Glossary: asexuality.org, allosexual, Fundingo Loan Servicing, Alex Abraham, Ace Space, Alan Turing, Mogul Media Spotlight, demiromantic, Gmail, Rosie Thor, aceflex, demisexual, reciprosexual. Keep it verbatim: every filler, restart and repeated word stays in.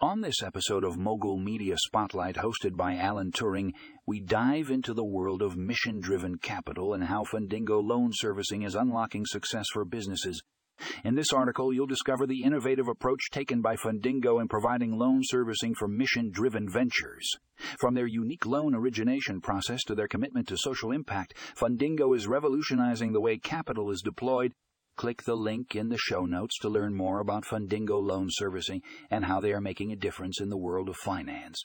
On this episode of Mogul Media Spotlight, hosted by Alan Turing, we dive into the world of mission-driven capital and how Fundingo Loan Servicing is unlocking success for businesses. In this article, you'll discover the innovative approach taken by Fundingo in providing loan servicing for mission-driven ventures. From their unique loan origination process to their commitment to social impact, Fundingo is revolutionizing the way capital is deployed. Click the link in the show notes to learn more about Fundingo Loan Servicing and how they are making a difference in the world of finance.